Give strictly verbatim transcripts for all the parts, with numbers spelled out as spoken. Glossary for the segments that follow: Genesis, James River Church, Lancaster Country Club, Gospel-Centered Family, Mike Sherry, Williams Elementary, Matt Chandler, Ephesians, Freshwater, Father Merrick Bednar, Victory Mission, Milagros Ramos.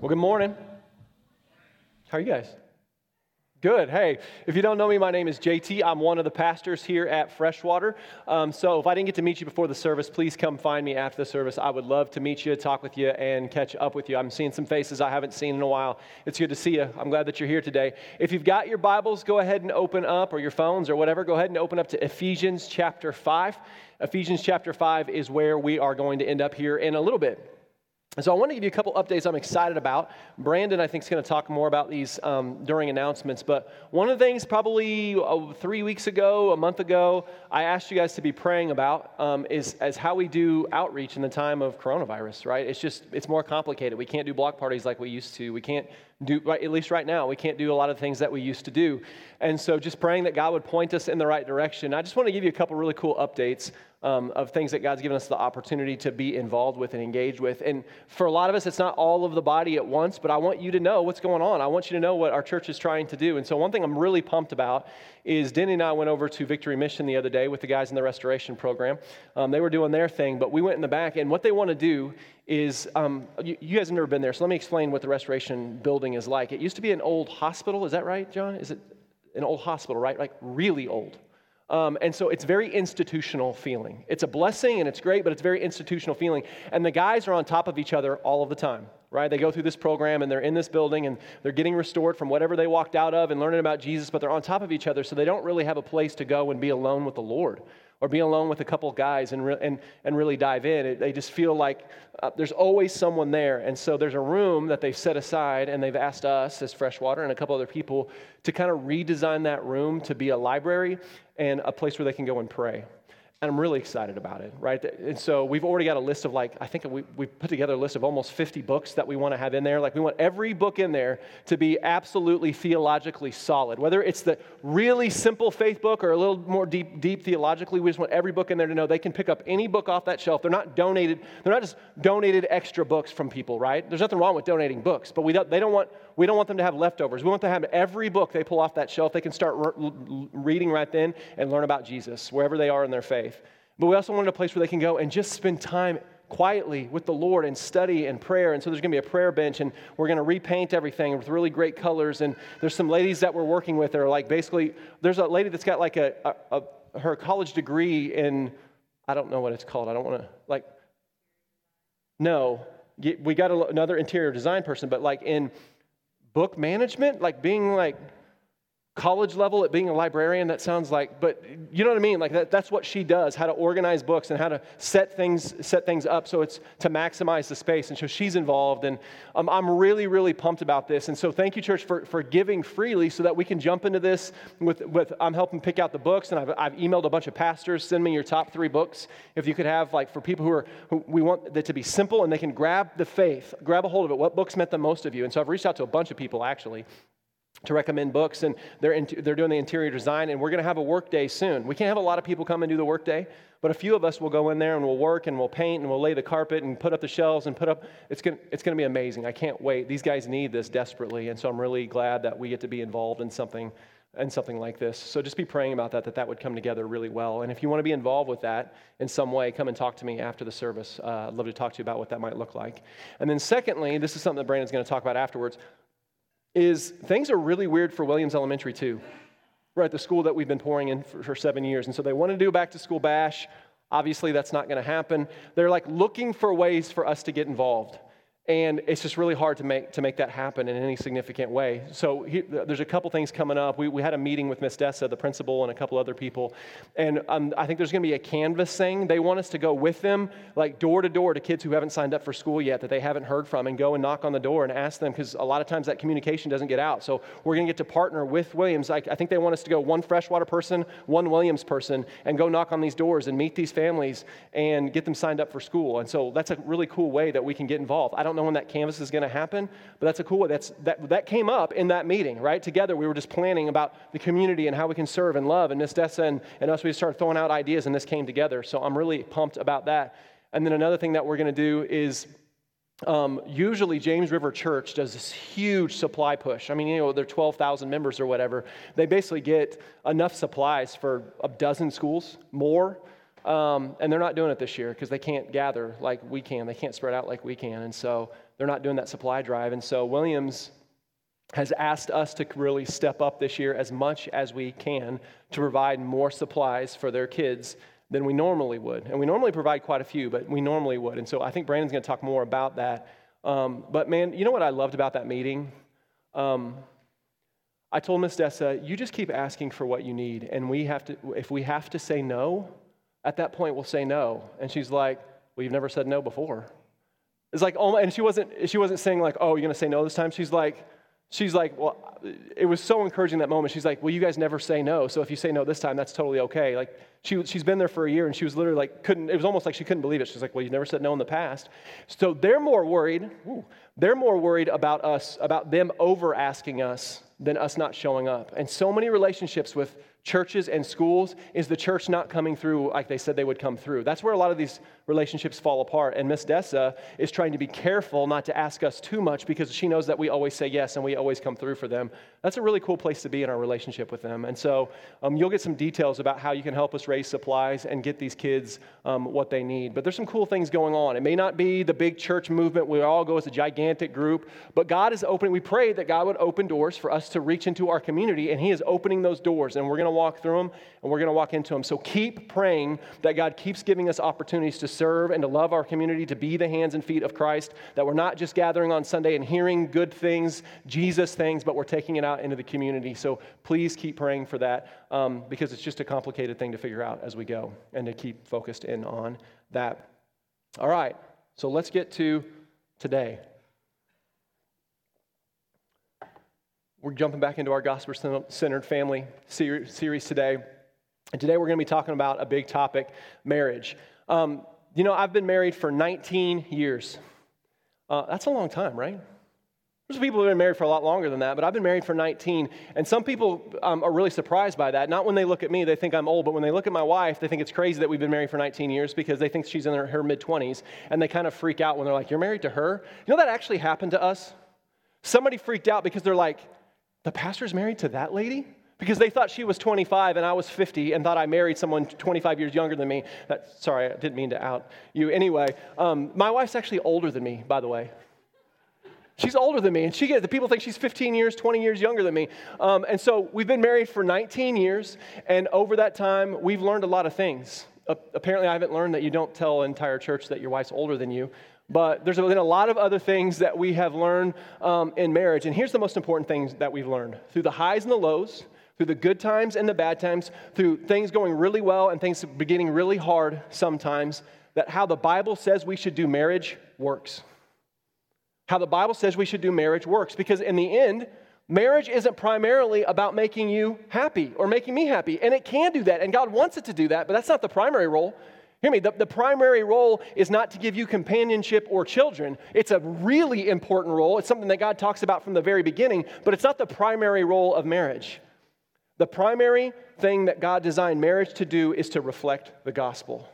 Well, good morning. How are you guys? Good. Hey, if you don't know me, my name is J T. I'm one of the pastors here at Freshwater. Um, so if I didn't get to meet you before the service, please come find me after the service. I would love to meet you, talk with you, and catch up with you. I'm seeing some faces I haven't seen in a while. It's good to see you. I'm glad that you're here today. If you've got your Bibles, go ahead and open up, or your phones or whatever, go ahead and open up to Ephesians chapter five. Ephesians chapter five is where we are going to end up here in a little bit. So I want to give you a couple updates I'm excited about. Brandon, I think, is going to talk more about these um, during announcements. But one of the things probably uh, three weeks ago, a month ago, I asked you guys to be praying about um, is, is how we do outreach in the time of coronavirus, right? It's just, it's more complicated. We can't do block parties like we used to. We can't do, right, at least right now, we can't do a lot of things that we used to do. And so just praying that God would point us in the right direction. I just want to give you a couple really cool updates Um, of things that God's given us the opportunity to be involved with and engage with. And for a lot of us, it's not all of the body at once, but I want you to know what's going on. I want you to know what our church is trying to do. And so one thing I'm really pumped about is Denny and I went over to Victory Mission the other day with the guys in the restoration program. Um, they were doing their thing, but we went in the back, and what they want to do is, um, you, you guys have never been there, so let me explain what the restoration building is like. It used to be an old hospital. Is that right, John? Is it an old hospital, right? Like really old. Um, and so it's very institutional feeling. It's a blessing and it's great, but it's very institutional feeling. And the guys are on top of each other all of the time, right? They go through this program and they're in this building and they're getting restored from whatever they walked out of and learning about Jesus, but they're on top of each other, so they don't really have a place to go and be alone with the Lord or be alone with a couple guys and re- and, and really dive in. It, they just feel like uh, there's always someone there. And so there's a room that they've set aside, and they've asked us as Freshwater and a couple other people to kind of redesign that room to be a library and a place where they can go and pray. And I'm really excited about it, right? And so we've already got a list of like, I think we we put together a list of almost fifty books that we want to have in there. Like we want every book in there to be absolutely theologically solid. Whether it's the really simple faith book or a little more deep deep theologically, we just want every book in there to know they can pick up any book off that shelf. They're not donated. They're not just donated extra books from people, right? There's nothing wrong with donating books, but we don't, they don't want we don't want them to have leftovers. We want them to have every book they pull off that shelf. They can start re- reading right then and learn about Jesus wherever they are in their faith. But we also wanted a place where they can go and just spend time quietly with the Lord and study and prayer. And so there's going to be a prayer bench, and we're going to repaint everything with really great colors. And there's some ladies that we're working with that are like basically, there's a lady that's got like a, a, a her college degree in, I don't know what it's called. I don't want to, like, no, we got a, another interior design person, but like in book management, like being like, college level at being a librarian, that sounds like, but you know what I mean? Like that, that's what she does, how to organize books and how to set things set things up so it's to maximize the space. And so she's involved, and um, I'm really, really pumped about this. And so thank you, church, for, for giving freely so that we can jump into this with, with I'm helping pick out the books, and I've, I've emailed a bunch of pastors, send me your top three books. If you could have, like, for people who are, who we want that to be simple and they can grab the faith, grab a hold of it, what books meant the most of you. And so I've reached out to a bunch of people, actually, to recommend books, and they're in, they're doing the interior design, and we're going to have a work day soon. We can't have a lot of people come and do the work day, but a few of us will go in there, and we'll work, and we'll paint, and we'll lay the carpet, and put up the shelves, and put up, it's going it's going to be amazing. I can't wait. These guys need this desperately, and so I'm really glad that we get to be involved in something, in something like this. So just be praying about that, that that would come together really well, and if you want to be involved with that in some way, come and talk to me after the service. Uh, I'd love to talk to you about what that might look like. And then secondly, this is something that Brandon's going to talk about afterwards, is things are really weird for Williams Elementary too, right? The school that we've been pouring in for, for seven years. And so they want to do a back-to-school bash. Obviously, that's not going to happen. They're like looking for ways for us to get involved. And it's just really hard to make to make that happen in any significant way. So he, there's a couple things coming up. We we had a meeting with Miss Dessa, the principal, and a couple other people. And um, I think there's going to be a canvas thing. They want us to go with them, like door to door, to kids who haven't signed up for school yet, that they haven't heard from, and go and knock on the door and ask them, because a lot of times that communication doesn't get out. So we're going to get to partner with Williams. I, I think they want us to go one Freshwater person, one Williams person, and go knock on these doors and meet these families and get them signed up for school. And so that's a really cool way that we can get involved. I don't know when that canvas is going to happen, but that's a cool way. That's, that, that came up in that meeting, right? Together, we were just planning about the community and how we can serve and love, and Miss Dessa and, and us, we started throwing out ideas, and this came together, so I'm really pumped about that. And then another thing that we're going to do is um, usually James River Church does this huge supply push. I mean, you know, they're twelve thousand members or whatever. They basically get enough supplies for a dozen schools, more. Um, and they're not doing it this year because they can't gather like we can. They can't spread out like we can. And so they're not doing that supply drive. And so Williams has asked us to really step up this year as much as we can to provide more supplies for their kids than we normally would. And we normally provide quite a few, but we normally would. And so I think Brandon's going to talk more about that. Um, but man, you know what I loved about that meeting? Um, I told Miss Dessa, you just keep asking for what you need. And we have to, if we have to say no, at that point we'll say no. And she's like, well, you've never said no before. It's like, oh, and she wasn't, she wasn't saying like, oh, you're going to say no this time. She's like, She's like, well, it was so encouraging that moment. She's like, well, you guys never say no. So if you say no this time, that's totally okay. Like she, she's been there for a year and she was literally like, couldn't, it was almost like she couldn't believe it. She's like, well, you've never said no in the past. So they're more worried, ooh, they're more worried about us, about them over asking us than us not showing up. And so many relationships with churches and schools is the church not coming through like they said they would come through. That's where a lot of these relationships fall apart. And Miss Dessa is trying to be careful not to ask us too much because she knows that we always say yes and we always come through for them. That's a really cool place to be in our relationship with them. And so um, you'll get some details about how you can help us raise supplies and get these kids um, what they need. But there's some cool things going on. It may not be the big church movement. We all go as a gigantic group, but God is opening. We prayed that God would open doors for us to reach into our community, and He is opening those doors, and we're going to walk through them, and we're going to walk into them. So keep praying that God keeps giving us opportunities to serve and to love our community, to be the hands and feet of Christ, that we're not just gathering on Sunday and hearing good things, Jesus things, but we're taking it out into the community. So please keep praying for that um, because it's just a complicated thing to figure out as we go and to keep focused in on that. All right, so let's get to today. We're jumping back into our Gospel-Centered Family series today. And today we're going to be talking about a big topic, marriage. Um, you know, I've been married for nineteen years. Uh, that's a long time, right? There's people who have been married for a lot longer than that, but I've been married for nineteen. And some people um, are really surprised by that. Not when they look at me, they think I'm old, but when they look at my wife, they think it's crazy that we've been married for nineteen years because they think she's in her, her mid-twenties. And they kind of freak out when they're like, you're married to her? You know, that actually happened to us. Somebody freaked out because they're like, the pastor's married to that lady? Because they thought she was twenty-five and I was fifty and thought I married someone twenty-five years younger than me. That, sorry, I didn't mean to out you. Anyway, um, my wife's actually older than me, by the way. She's older than me, and she gets, the people think she's fifteen years, twenty years younger than me. Um, and so we've been married for nineteen years, and over that time, we've learned a lot of things. Uh, apparently, I haven't learned that you don't tell an entire church that your wife's older than you. But there's been a lot of other things that we have learned um, in marriage. And here's the most important things that we've learned. Through the highs and the lows, through the good times and the bad times, through things going really well and things getting really hard sometimes, that how the Bible says we should do marriage works. How the Bible says we should do marriage works. Because in the end, marriage isn't primarily about making you happy or making me happy. And it can do that. And God wants it to do that, but that's not the primary role. Hear me, the, the primary role is not to give you companionship or children. It's a really important role. It's something that God talks about from the very beginning, but it's not the primary role of marriage. The primary thing that God designed marriage to do is to reflect the gospel.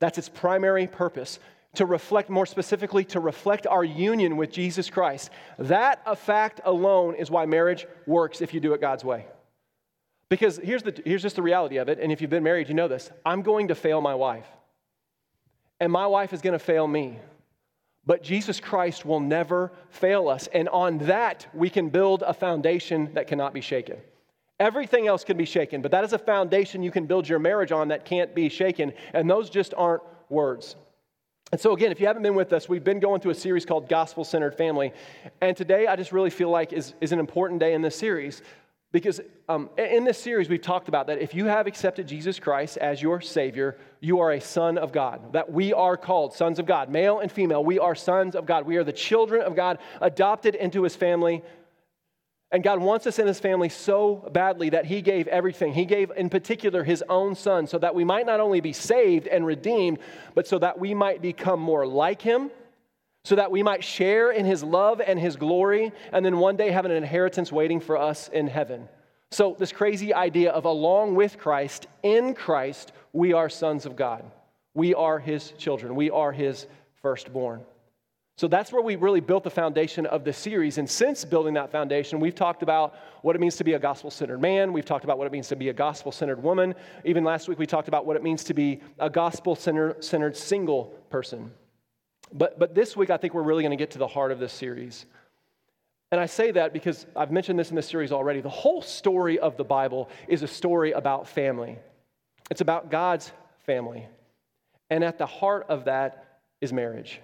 That's its primary purpose, to reflect, more specifically, to reflect our union with Jesus Christ. That a fact alone is why marriage works if you do it God's way. Because here's the here's just the reality of it, and if you've been married, you know this. I'm going to fail my wife, and my wife is going to fail me. But Jesus Christ will never fail us, and on that, we can build a foundation that cannot be shaken. Everything else can be shaken, but that is a foundation you can build your marriage on that can't be shaken, and those just aren't words. And so again, if you haven't been with us, we've been going through a series called Gospel-Centered Family, and today I just really feel like is, is an important day in this series. Because um, in this series, we've talked about that if you have accepted Jesus Christ as your Savior, you are a son of God, that we are called sons of God, male and female. We are sons of God. We are the children of God, adopted into His family. And God wants us in His family so badly that He gave everything. He gave, in particular, His own Son, so that we might not only be saved and redeemed, but so that we might become more like Him, so that we might share in His love and His glory, and then one day have an inheritance waiting for us in heaven. So this crazy idea of along with Christ, in Christ, we are sons of God. We are His children. We are His firstborn. So that's where we really built the foundation of this series. And since building that foundation, we've talked about what it means to be a gospel-centered man. We've talked about what it means to be a gospel-centered woman. Even last week, we talked about what it means to be a gospel-centered single person. But but this week, I think we're really going to get to the heart of this series. And I say that because I've mentioned this in this series already. The whole story of the Bible is a story about family. It's about God's family. And at the heart of that is marriage.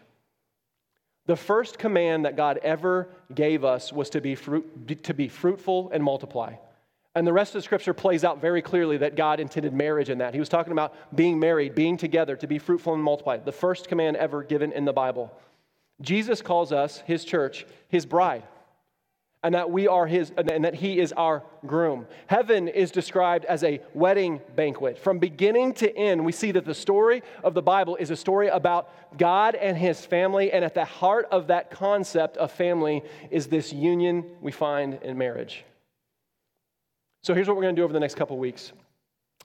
The first command that God ever gave us was to be fruit, to be fruitful and multiply. And the rest of the scripture plays out very clearly that God intended marriage in that. He was talking about being married, being together, to be fruitful and multiply. The first command ever given in the Bible. Jesus calls us, his church, his bride, and that we are his, and that he is our groom. Heaven is described as a wedding banquet. From beginning to end, we see that the story of the Bible is a story about God and his family, and at the heart of that concept of family is this union we find in marriage. So here's what we're going to do over the next couple weeks.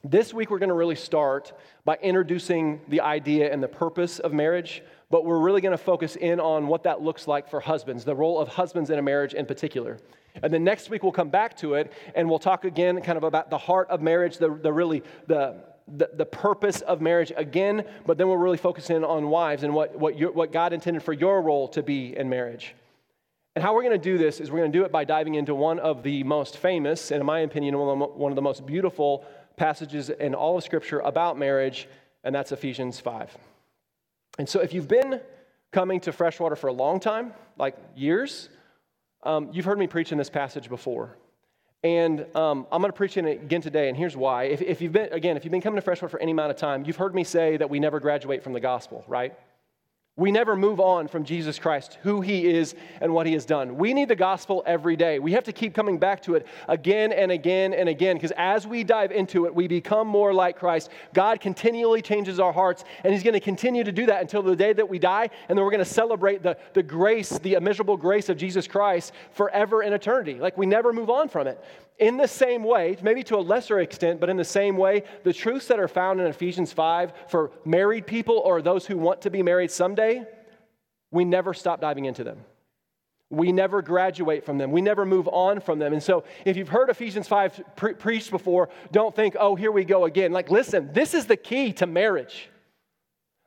This week, we're going to really start by introducing the idea and the purpose of marriage, but we're really going to focus in on what that looks like for husbands, the role of husbands in a marriage in particular. And then next week, we'll come back to it, and we'll talk again kind of about the heart of marriage, the, the really, the, the the purpose of marriage again, but then we'll really focus in on wives and what what your, what God intended for your role to be in marriage. And how we're going to do this is we're going to do it by diving into one of the most famous, and in my opinion, one of the most beautiful passages in all of Scripture about marriage, and that's Ephesians five. And so if you've been coming to Freshwater for a long time, like years, um, you've heard me preach in this passage before. And um, I'm going to preach in it again today, and here's why. If, if you've been, again, if you've been coming to Freshwater for any amount of time, you've heard me say that we never graduate from the gospel, right? We never move on from Jesus Christ, who he is and what he has done. We need the gospel every day. We have to keep coming back to it again and again and again, because as we dive into it, we become more like Christ. God continually changes our hearts, and he's going to continue to do that until the day that we die, and then we're going to celebrate the, the grace, the immeasurable grace of Jesus Christ forever in eternity. Like, we never move on from it. In the same way, maybe to a lesser extent, but in the same way, the truths that are found in Ephesians five for married people or those who want to be married someday, we never stop diving into them. We never graduate from them. We never move on from them. And so if you've heard Ephesians five pre- preached before, don't think, oh, here we go again. Like, listen, this is the key to marriage.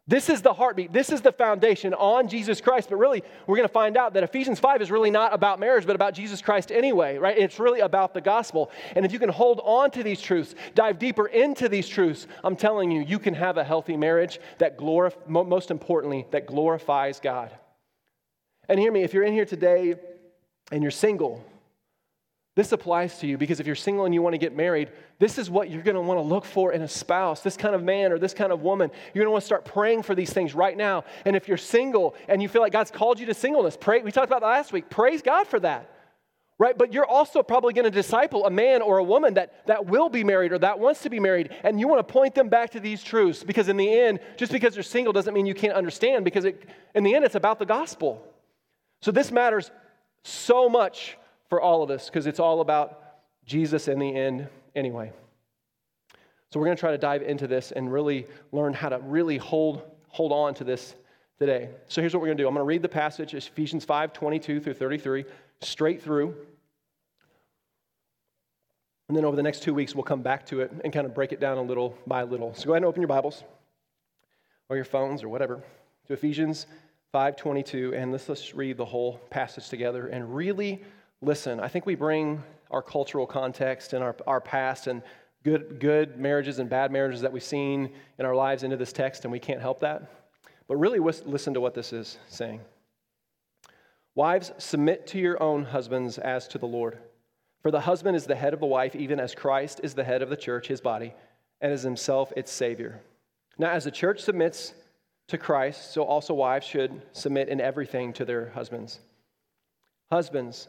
This is the heartbeat. This is the foundation on Jesus Christ. But really, we're going to find out that Ephesians five is really not about marriage, but about Jesus Christ anyway, right? It's really about the gospel. And if you can hold on to these truths, dive deeper into these truths, I'm telling you, you can have a healthy marriage that glorif- most importantly, that glorifies God. And hear me, if you're in here today and you're single, this applies to you, because if you're single and you want to get married, this is what you're going to want to look for in a spouse, this kind of man or this kind of woman. You're going to want to start praying for these things right now. And if you're single and you feel like God's called you to singleness, pray. We talked about that last week. Praise God for that, right? But you're also probably going to disciple a man or a woman that, that will be married or that wants to be married, and you want to point them back to these truths, because in the end, just because you're single doesn't mean you can't understand, because it, in the end, it's about the gospel. So this matters so much for all of us, because it's all about Jesus in the end anyway. So we're going to try to dive into this and really learn how to really hold hold on to this today. So here's what we're going to do. I'm going to read the passage, Ephesians five, twenty-two through thirty-three, straight through. And then over the next two weeks, we'll come back to it and kind of break it down a little by little. So go ahead and open your Bibles or your phones or whatever to Ephesians five twenty-two, and let's, let's read the whole passage together and really listen. I think we bring our cultural context and our, our past and good good marriages and bad marriages that we've seen in our lives into this text, and we can't help that. But really listen to what this is saying. Wives, submit to your own husbands as to the Lord. For the husband is the head of the wife, even as Christ is the head of the church, his body, and is himself its Savior. Now, as the church submits to Christ, so also wives should submit in everything to their husbands. Husbands,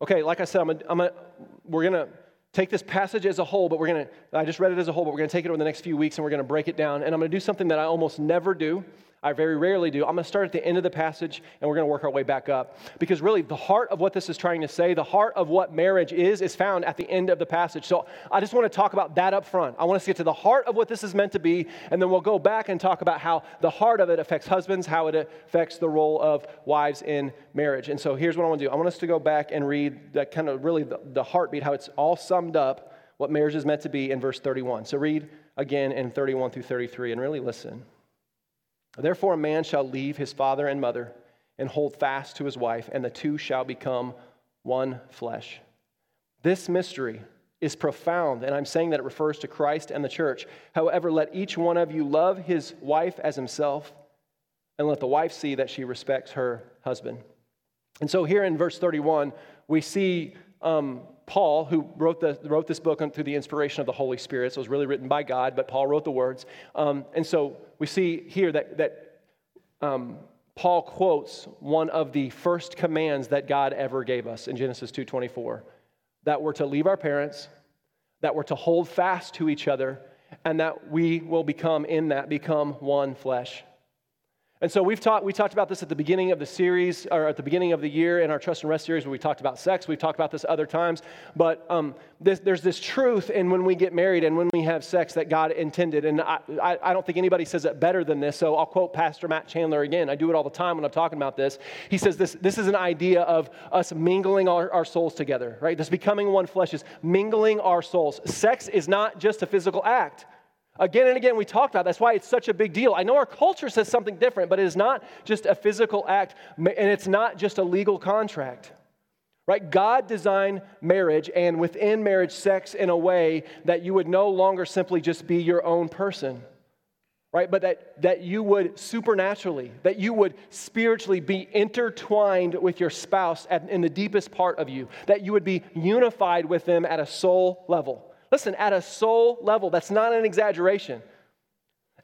Okay, like I said, I'm, a, I'm a, we're going to take this passage as a whole, but we're going to, I just read it as a whole, but we're going to take it over the next few weeks, and we're going to break it down. And I'm going to do something that I almost never do. I very rarely do. I'm going to start at the end of the passage, and we're going to work our way back up. Because really, the heart of what this is trying to say, the heart of what marriage is, is found at the end of the passage. So I just want to talk about that up front. I want us to get to the heart of what this is meant to be, and then we'll go back and talk about how the heart of it affects husbands, how it affects the role of wives in marriage. And so here's what I want to do. I want us to go back and read that kind of really the, the heartbeat, how it's all summed up, what marriage is meant to be in verse thirty-one. So read again in thirty-one through thirty-three, and really listen. Therefore, a man shall leave his father and mother and hold fast to his wife, and the two shall become one flesh. This mystery is profound, and I'm saying that it refers to Christ and the church. However, let each one of you love his wife as himself, and let the wife see that she respects her husband. And so here in verse thirty-one, we see um, Paul, who wrote the wrote this book through the inspiration of the Holy Spirit. So it was really written by God, but Paul wrote the words. Um, and so we see here that, that um, Paul quotes one of the first commands that God ever gave us in Genesis two twenty-four, that we're to leave our parents, that we're to hold fast to each other, and that we will become in that, become one flesh. And so we've talked, we talked about this at the beginning of the series, or at the beginning of the year in our Trust and Rest series, where we talked about sex. We've talked about this other times, but um, this, there's this truth in when we get married and when we have sex that God intended, and I, I, I don't think anybody says it better than this, so I'll quote Pastor Matt Chandler again. I do it all the time when I'm talking about this. He says this, this is an idea of us mingling our, our souls together, right? This becoming one flesh is mingling our souls. Sex is not just a physical act. Again and again, we talked about it. That's why it's such a big deal. I know our culture says something different, but it is not just a physical act, and it's not just a legal contract, right? God designed marriage, and within marriage, sex in a way that you would no longer simply just be your own person, right? But that, that you would supernaturally, that you would spiritually be intertwined with your spouse at, in the deepest part of you, that you would be unified with them at a soul level. Listen, at a soul level, that's not an exaggeration.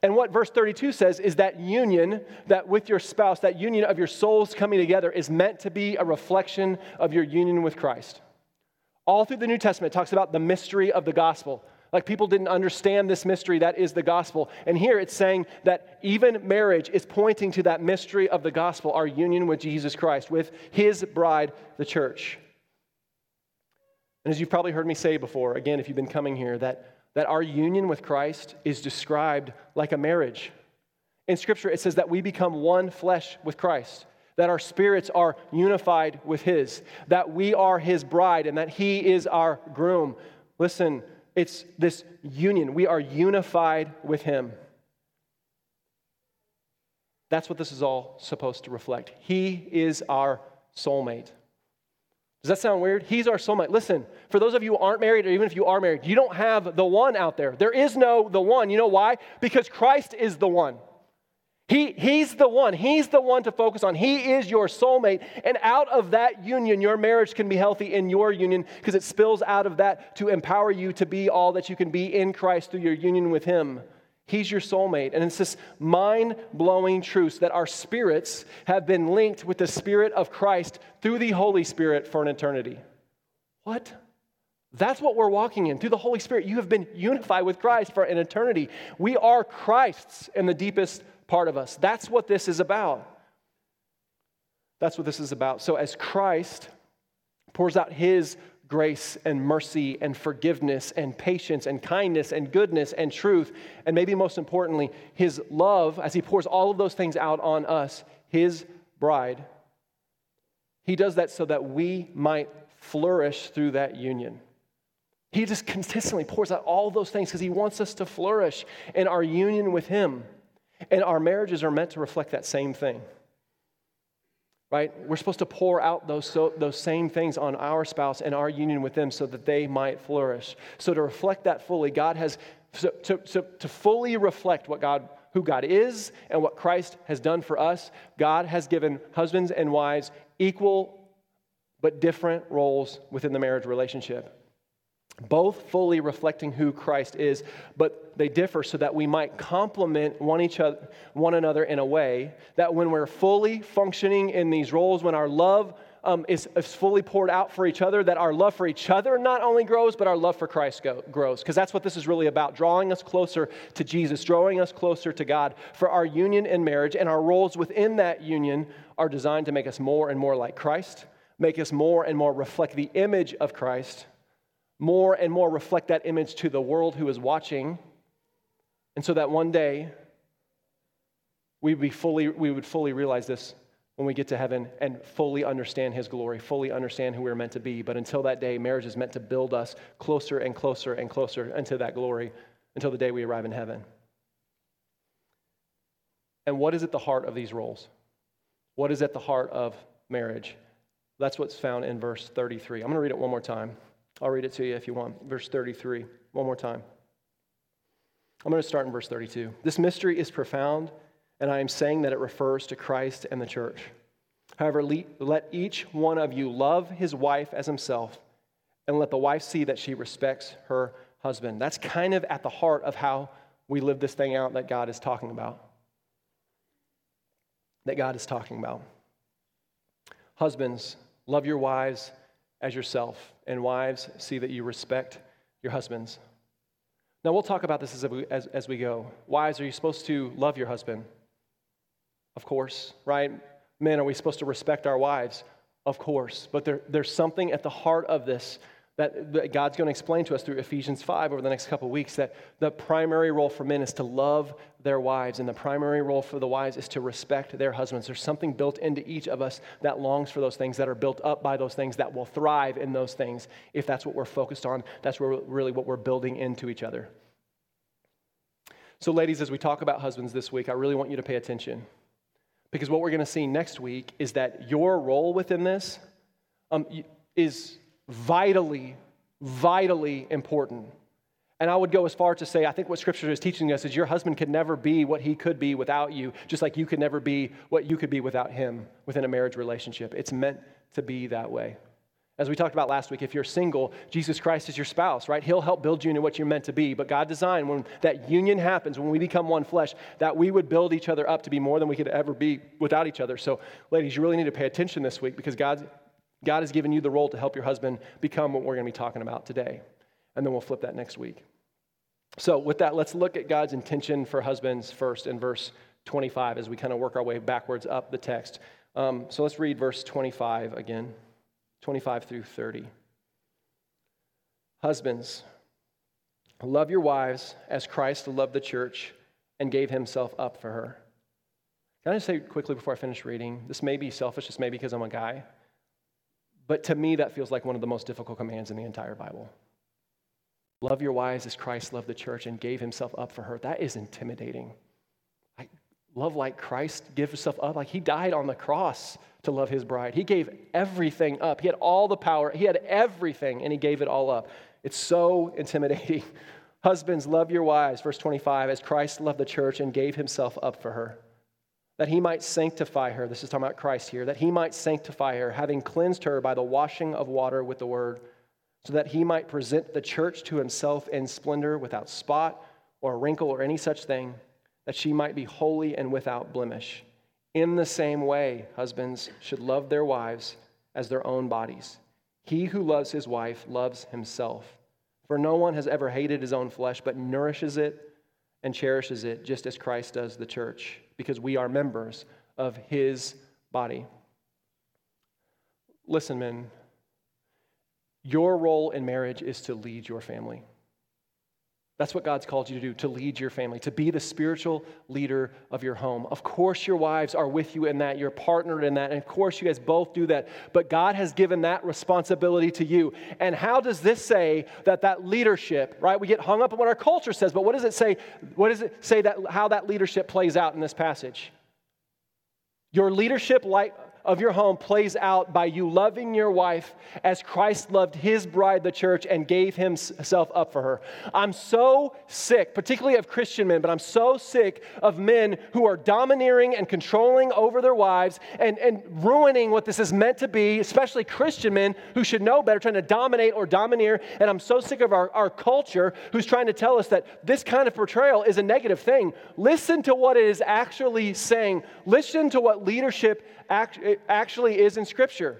And what verse thirty-two says is that union, that with your spouse, that union of your souls coming together is meant to be a reflection of your union with Christ. All through the New Testament, it talks about the mystery of the gospel. Like people didn't understand this mystery, that is the gospel. And here it's saying that even marriage is pointing to that mystery of the gospel, our union with Jesus Christ, with his bride, the church. And as you've probably heard me say before, again, if you've been coming here, that, that our union with Christ is described like a marriage. In Scripture, it says that we become one flesh with Christ, that our spirits are unified with his, that we are his bride, and that he is our groom. Listen, it's this union. We are unified with him. That's what this is all supposed to reflect. He is our soulmate. Does that sound weird? He's our soulmate. Listen, for those of you who aren't married, or even if you are married, you don't have the one out there. There is no the one. You know why? Because Christ is the one. He, he's the one. He's the one to focus on. He is your soulmate. And out of that union, your marriage can be healthy in your union because it spills out of that to empower you to be all that you can be in Christ through your union with him. He's your soulmate. And it's this mind-blowing truth that our spirits have been linked with the Spirit of Christ through the Holy Spirit for an eternity. What? That's what we're walking in. Through the Holy Spirit, you have been unified with Christ for an eternity. We are Christ's in the deepest part of us. That's what this is about. That's what this is about. So as Christ pours out his grace and mercy and forgiveness and patience and kindness and goodness and truth, and maybe most importantly, his love, as he pours all of those things out on us, his bride, he does that so that we might flourish through that union. He just consistently pours out all those things because he wants us to flourish in our union with him. And our marriages are meant to reflect that same thing. Right? We're supposed to pour out those, so, those same things on our spouse and our union with them so that they might flourish. So to reflect that fully, God has, so, to, so, to fully reflect what God, who God is and what Christ has done for us, God has given husbands and wives equal but different roles within the marriage relationship. Both fully reflecting who Christ is, but they differ so that we might complement one each other, one another in a way that when we're fully functioning in these roles, when our love um, is, is fully poured out for each other, that our love for each other not only grows, but our love for Christ go, grows. Because that's what this is really about, drawing us closer to Jesus, drawing us closer to God for our union in marriage, and our roles within that union are designed to make us more and more like Christ, make us more and more reflect the image of Christ, more and more reflect that image to the world who is watching, and so that one day we be fully we would fully realize this when we get to heaven and fully understand His glory, fully understand who we're meant to be. But until that day, marriage is meant to build us closer and closer and closer into that glory until the day we arrive in heaven. And what is at the heart of these roles? What is at the heart of marriage? That's what's found in verse thirty-three. I'm going to read it one more time. I'll read it to you if you want. Verse thirty-three, one more time. I'm going to start in verse thirty-two. This mystery is profound, and I am saying that it refers to Christ and the church. However, let each one of you love his wife as himself, and let the wife see that she respects her husband. That's kind of at the heart of how we live this thing out that God is talking about. That God is talking about. Husbands, love your wives as yourself, and wives, see that you respect your husbands. Now, we'll talk about this as we, as, as we go. Wives, are you supposed to love your husband? Of course, right? Men, are we supposed to respect our wives? Of course. But there, there's something at the heart of this that, that God's going to explain to us through Ephesians five over the next couple of weeks, that the primary role for men is to love their wives, and the primary role for the wives is to respect their husbands. There's something built into each of us that longs for those things, that are built up by those things, that will thrive in those things. If that's what we're focused on, that's where really what we're building into each other. So ladies, as we talk about husbands this week, I really want you to pay attention, because what we're going to see next week is that your role within this um, is vitally, vitally important. And I would go as far to say, I think what Scripture is teaching us is your husband could never be what he could be without you, just like you could never be what you could be without him within a marriage relationship. It's meant to be that way. As we talked about last week, if you're single, Jesus Christ is your spouse, right? He'll help build you into what you're meant to be. But God designed, when that union happens, when we become one flesh, that we would build each other up to be more than we could ever be without each other. So ladies, you really need to pay attention this week, because God's God has given you the role to help your husband become what we're going to be talking about today. And then we'll flip that next week. So with that, let's look at God's intention for husbands first in verse twenty-five as we kind of work our way backwards up the text. Um, so let's read verse twenty-five again, twenty-five through thirty. Husbands, love your wives as Christ loved the church and gave himself up for her. Can I just say quickly before I finish reading, this may be selfish, this may be because I'm a guy, but to me, that feels like one of the most difficult commands in the entire Bible. Love your wives as Christ loved the church and gave himself up for her. That is intimidating. I love like Christ gave himself up. Like he died on the cross to love his bride. He gave everything up. He had all the power. He had everything, and he gave it all up. It's so intimidating. Husbands, love your wives, verse twenty-five, as Christ loved the church and gave himself up for her, that he might sanctify her. This is talking about Christ here. That he might sanctify her, having cleansed her by the washing of water with the word, so that he might present the church to himself in splendor, without spot or wrinkle or any such thing, that she might be holy and without blemish. In the same way, husbands should love their wives as their own bodies. He who loves his wife loves himself. For no one has ever hated his own flesh, but nourishes it and cherishes it, just as Christ does the church, because we are members of his body. Listen, men, your role in marriage is to lead your family. That's what God's called you to do, to lead your family, to be the spiritual leader of your home. Of course, your wives are with you in that. You're partnered in that. And of course, you guys both do that. But God has given that responsibility to you. And how does this say that that leadership, right? We get hung up on what our culture says, but what does it say? What does it say that how that leadership plays out in this passage? Your leadership, like of your home plays out by you loving your wife as Christ loved his bride, the church, and gave himself up for her. I'm so sick, particularly of Christian men, but I'm so sick of men who are domineering and controlling over their wives and, and ruining what this is meant to be, especially Christian men who should know better, trying to dominate or domineer. And I'm so sick of our, our culture who's trying to tell us that this kind of portrayal is a negative thing. Listen to what it is actually saying. Listen to what leadership act, actually is in Scripture.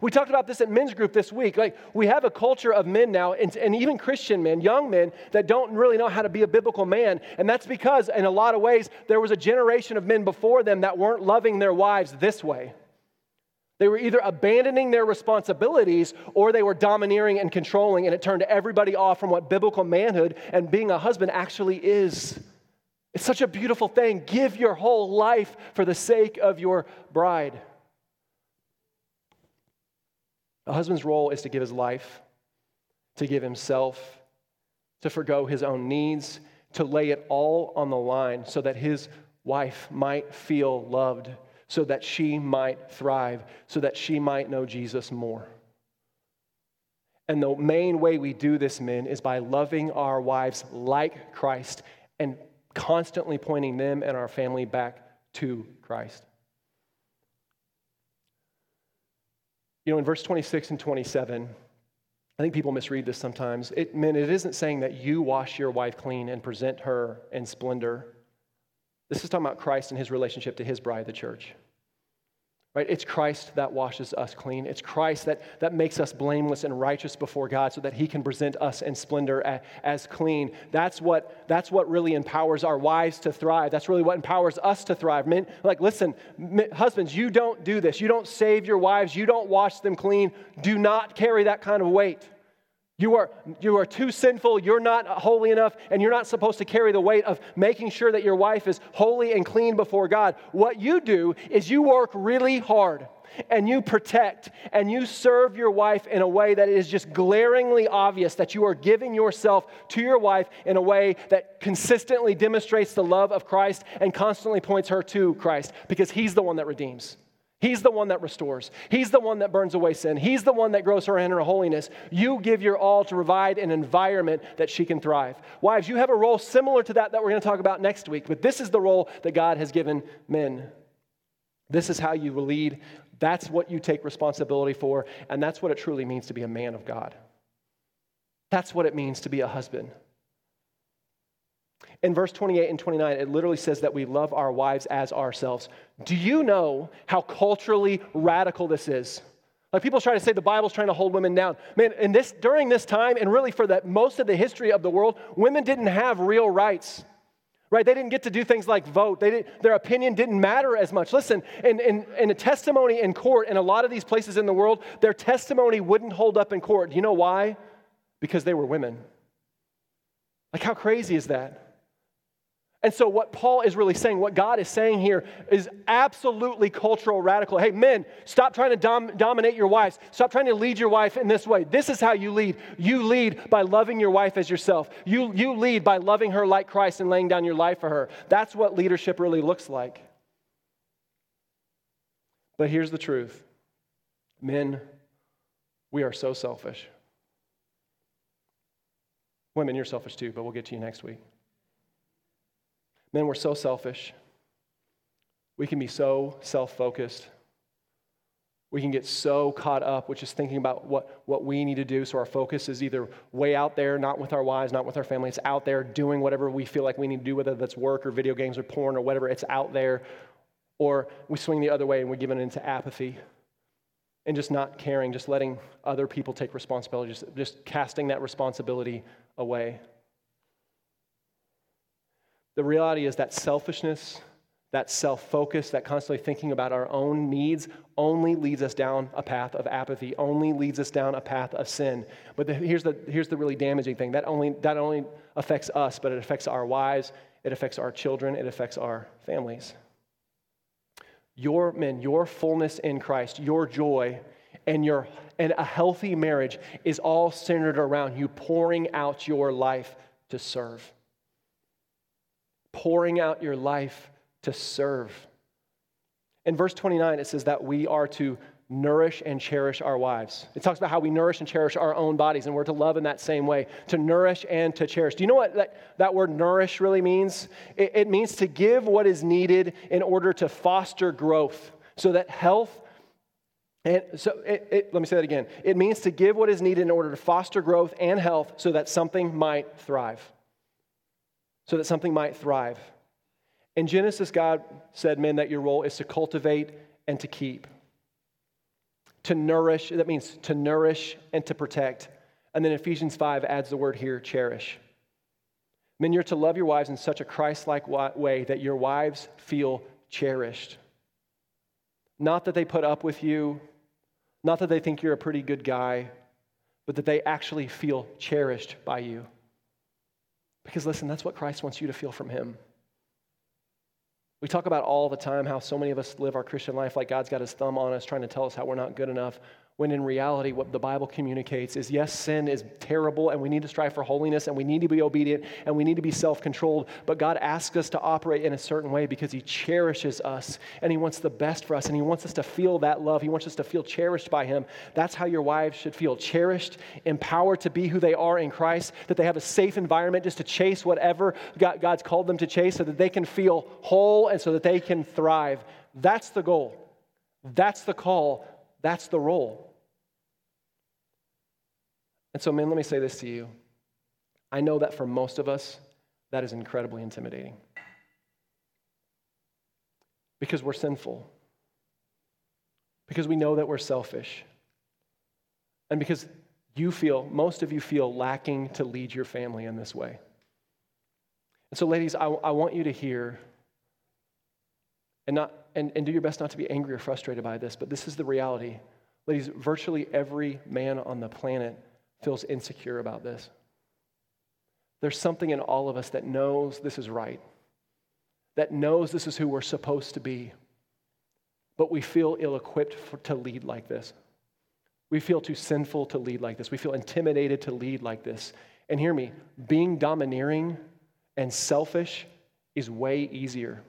We talked about this at men's group this week. Like, we have a culture of men now, and, and even Christian men, young men, that don't really know how to be a biblical man. And that's because, in a lot of ways, there was a generation of men before them that weren't loving their wives this way. They were either abandoning their responsibilities or they were domineering and controlling, and it turned everybody off from what biblical manhood and being a husband actually is. It's such a beautiful thing. Give your whole life for the sake of your bride. A husband's role is to give his life, to give himself, to forgo his own needs, to lay it all on the line so that his wife might feel loved, so that she might thrive, so that she might know Jesus more. And the main way we do this, men, is by loving our wives like Christ and constantly pointing them and our family back to Christ. You know, in verse twenty-six and twenty-seven, I think people misread this sometimes. It, men, it isn't saying that you wash your wife clean and present her in splendor. This is talking about Christ and his relationship to his bride, the church. Right? It's Christ that washes us clean. It's Christ that, that makes us blameless and righteous before God so that he can present us in splendor as, as clean. That's what, that's what really empowers our wives to thrive. That's really what empowers us to thrive. Men, like, listen, men, husbands, you don't do this. You don't save your wives. You don't wash them clean. Do not carry that kind of weight. You are you are too sinful, you're not holy enough, and you're not supposed to carry the weight of making sure that your wife is holy and clean before God. What you do is you work really hard, and you protect, and you serve your wife in a way that is just glaringly obvious that you are giving yourself to your wife in a way that consistently demonstrates the love of Christ and constantly points her to Christ, because he's the one that redeems. He's the one that restores. He's the one that burns away sin. He's the one that grows her in her holiness. You give your all to provide an environment that she can thrive. Wives, you have a role similar to that that we're going to talk about next week, but this is the role that God has given men. This is how you lead. That's what you take responsibility for, and that's what it truly means to be a man of God. That's what it means to be a husband. In verse twenty-eight and twenty-nine, it literally says that we love our wives as ourselves. Do you know how culturally radical this is? Like, people try to say the Bible's trying to hold women down. Man, in this, during this time, and really for the, most of the history of the world, women didn't have real rights. Right? They didn't get to do things like vote. They didn't, their opinion didn't matter as much. Listen, in, in, in a testimony in court, in a lot of these places in the world, their testimony wouldn't hold up in court. Do you know why? Because they were women. Like, how crazy is that? And so what Paul is really saying, what God is saying here, is absolutely cultural radical. Hey, men, stop trying to dom- dominate your wives. Stop trying to lead your wife in this way. This is how you lead. You lead by loving your wife as yourself. You, you lead by loving her like Christ and laying down your life for her. That's what leadership really looks like. But here's the truth. Men, we are so selfish. Women, you're selfish too, but we'll get to you next week. Men, we're so selfish. We can be so self-focused. We can get so caught up with just thinking about what, what we need to do, so our focus is either way out there, not with our wives, not with our family. It's out there doing whatever we feel like we need to do, whether that's work or video games or porn or whatever. It's out there. Or we swing the other way and we're given into apathy and just not caring, just letting other people take responsibility, just, just casting that responsibility away. The reality is that selfishness, that self-focus, that constantly thinking about our own needs only leads us down a path of apathy, only leads us down a path of sin. But the, here's the here's the really damaging thing. That only that only affects us, but it affects our wives, it affects our children, it affects our families. Your men, your fullness in Christ, your joy, and your and a healthy marriage is all centered around you pouring out your life to serve. Pouring out your life to serve. In verse twenty-nine, it says that we are to nourish and cherish our wives. It talks about how we nourish and cherish our own bodies, and we're to love in that same way, to nourish and to cherish. Do you know what that, that word nourish really means? It, it means to give what is needed in order to foster growth so that health, and so it, it, let me say that again. It means to give what is needed in order to foster growth and health so that something might thrive. So that something might thrive. In Genesis, God said, men, that your role is to cultivate and to keep. To nourish, that means to nourish and to protect. And then Ephesians five adds the word here, cherish. Men, you're to love your wives in such a Christ-like way that your wives feel cherished. Not that they put up with you, not that they think you're a pretty good guy, but that they actually feel cherished by you. Because listen, that's what Christ wants you to feel from him. We talk about all the time how so many of us live our Christian life like God's got his thumb on us, trying to tell us how we're not good enough, when in reality what the Bible communicates is, yes, sin is terrible and we need to strive for holiness and we need to be obedient and we need to be self-controlled, but God asks us to operate in a certain way because he cherishes us and he wants the best for us and he wants us to feel that love. He wants us to feel cherished by him. That's how your wives should feel, cherished, empowered to be who they are in Christ, that they have a safe environment just to chase whatever God, God's called them to chase so that they can feel whole and so that they can thrive. That's the goal. That's the call. That's the role. And so, men, let me say this to you. I know that for most of us, that is incredibly intimidating. Because we're sinful. Because we know that we're selfish. And because you feel, most of you feel lacking to lead your family in this way. And so, ladies, I, I want you to hear and not And, and do your best not to be angry or frustrated by this, but this is the reality. Ladies, virtually every man on the planet feels insecure about this. There's something in all of us that knows this is right, that knows this is who we're supposed to be, but we feel ill-equipped for, to lead like this. We feel too sinful to lead like this. We feel intimidated to lead like this. And hear me, being domineering and selfish is way easier.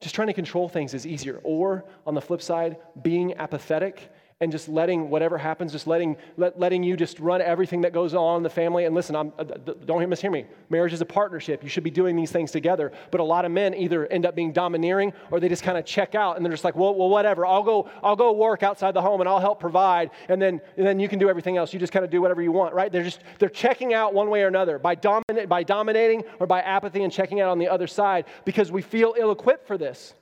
Just trying to control things is easier. Or, on the flip side, being apathetic and just letting whatever happens, just letting let, letting you just run everything that goes on in the family. And listen, I'm, don't mishear me. Marriage is a partnership. You should be doing these things together. But a lot of men either end up being domineering or they just kind of check out and they're just like, well, well, whatever. I'll go I'll go work outside the home and I'll help provide. And then and then you can do everything else. You just kind of do whatever you want, right? They're just they're checking out one way or another by dominate by dominating or by apathy and checking out on the other side because we feel ill-equipped for this.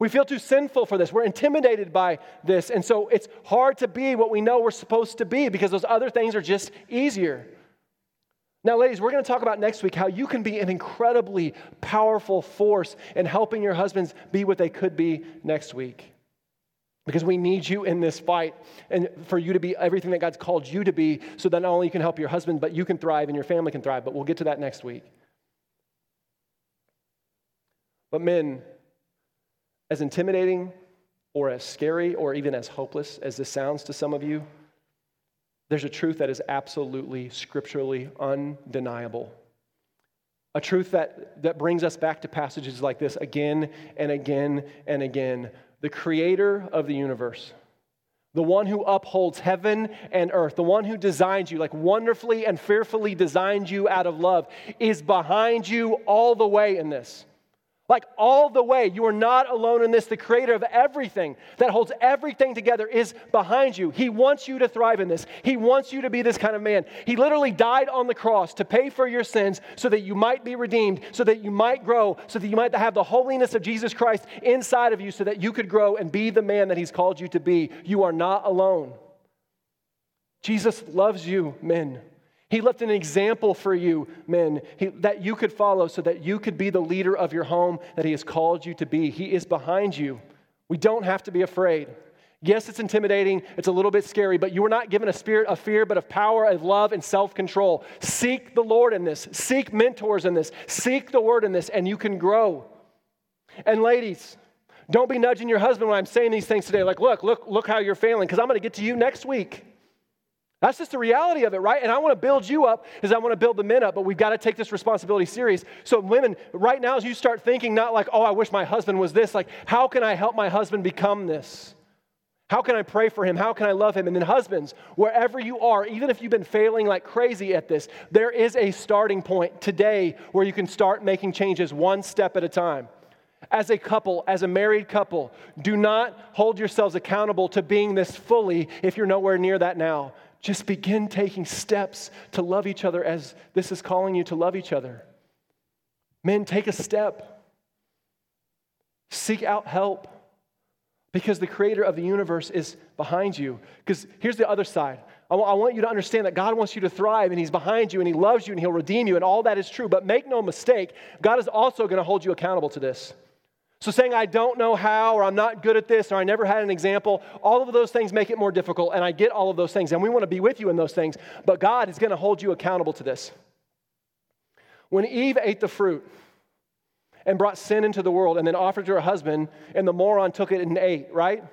We feel too sinful for this. We're intimidated by this. And so it's hard to be what we know we're supposed to be because those other things are just easier. Now, ladies, we're going to talk about next week how you can be an incredibly powerful force in helping your husbands be what they could be next week. Because we need you in this fight and for you to be everything that God's called you to be so that not only you can help your husband, but you can thrive and your family can thrive. But we'll get to that next week. But men, as intimidating or as scary or even as hopeless as this sounds to some of you, there's a truth that is absolutely scripturally undeniable. A truth that, that brings us back to passages like this again and again and again. The creator of the universe, the one who upholds heaven and earth, the one who designed you, like wonderfully and fearfully designed you out of love, is behind you all the way in this. Like all the way, you are not alone in this. The creator of everything that holds everything together is behind you. He wants you to thrive in this. He wants you to be this kind of man. He literally died on the cross to pay for your sins so that you might be redeemed, so that you might grow, so that you might have the holiness of Jesus Christ inside of you so that you could grow and be the man that he's called you to be. You are not alone. Jesus loves you, men. He left an example for you, men, he, that you could follow so that you could be the leader of your home that he has called you to be. He is behind you. We don't have to be afraid. Yes, it's intimidating. It's a little bit scary, but you were not given a spirit of fear, but of power, of love, and self-control. Seek the Lord in this. Seek mentors in this. Seek the word in this, and you can grow. And ladies, don't be nudging your husband when I'm saying these things today. Like, look, look, look how you're failing, because I'm going to get to you next week. That's just the reality of it, right? And I want to build you up because I want to build the men up, but we've got to take this responsibility serious. So women, right now, as you start thinking, not like, oh, I wish my husband was this, like, how can I help my husband become this? How can I pray for him? How can I love him? And then husbands, wherever you are, even if you've been failing like crazy at this, there is a starting point today where you can start making changes one step at a time. As a couple, as a married couple, do not hold yourselves accountable to being this fully if you're nowhere near that now. Just begin taking steps to love each other as this is calling you to love each other. Men, take a step. Seek out help because the creator of the universe is behind you. Because here's the other side. I want you to understand that God wants you to thrive and he's behind you and he loves you and he'll redeem you and all that is true. But make no mistake, God is also going to hold you accountable to this. So saying, I don't know how, or I'm not good at this, or I never had an example, all of those things make it more difficult, and I get all of those things, and we want to be with you in those things, but God is going to hold you accountable to this. When Eve ate the fruit and brought sin into the world and then offered to her husband, and the moron took it and ate, right?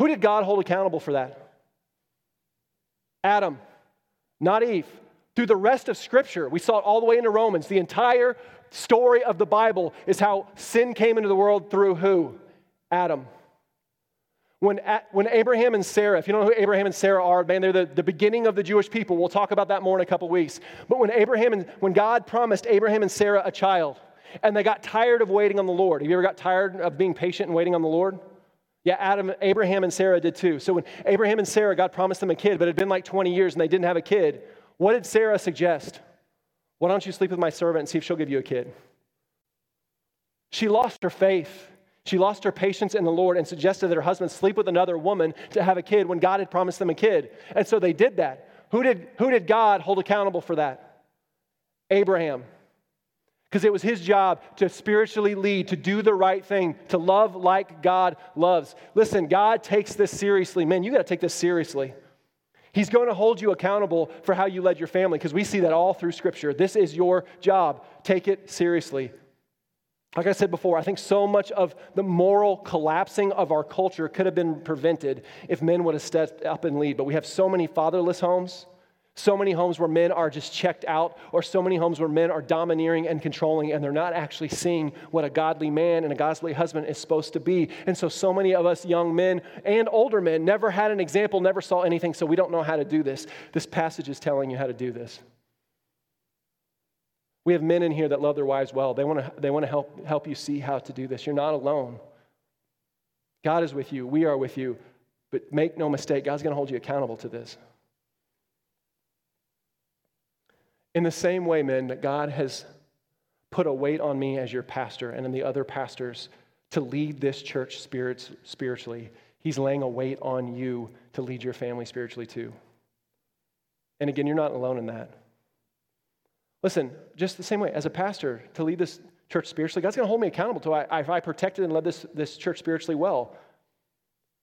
Who did God hold accountable for that? Adam, not Eve. Through the rest of Scripture, we saw it all the way into Romans, the entire story of the Bible is how sin came into the world through who? Adam. When, when Abraham and Sarah, if you don't know who Abraham and Sarah are, man, they're the, the beginning of the Jewish people. We'll talk about that more in a couple weeks. But when Abraham and when God promised Abraham and Sarah a child, and they got tired of waiting on the Lord. Have you ever got tired of being patient and waiting on the Lord? Yeah, Adam, Abraham and Sarah did too. So when Abraham and Sarah, God promised them a kid, but it had been like twenty years and they didn't have a kid. What did Sarah suggest? Why don't you sleep with my servant and see if she'll give you a kid? She lost her faith. She lost her patience in the Lord and suggested that her husband sleep with another woman to have a kid when God had promised them a kid. And so they did that. Who did, who did God hold accountable for that? Abraham. Because it was his job to spiritually lead, to do the right thing, to love like God loves. Listen, God takes this seriously. Men, you got to take this seriously. He's going to hold you accountable for how you led your family because we see that all through Scripture. This is your job. Take it seriously. Like I said before, I think so much of the moral collapsing of our culture could have been prevented if men would have stepped up and lead. But we have so many fatherless homes, so many homes where men are just checked out, or so many homes where men are domineering and controlling, and they're not actually seeing what a godly man and a godly husband is supposed to be. And so, so many of us young men and older men never had an example, never saw anything, so we don't know how to do this. This passage is telling you how to do this. We have men in here that love their wives well. They want to, they want to help, help you see how to do this. You're not alone. God is with you. We are with you. But make no mistake, God's going to hold you accountable to this. In the same way, men, that God has put a weight on me as your pastor and on the other pastors to lead this church spirit, spiritually, he's laying a weight on you to lead your family spiritually too. And again, you're not alone in that. Listen, just the same way, as a pastor, to lead this church spiritually, God's going to hold me accountable to I, if I protected and led this, this church spiritually well.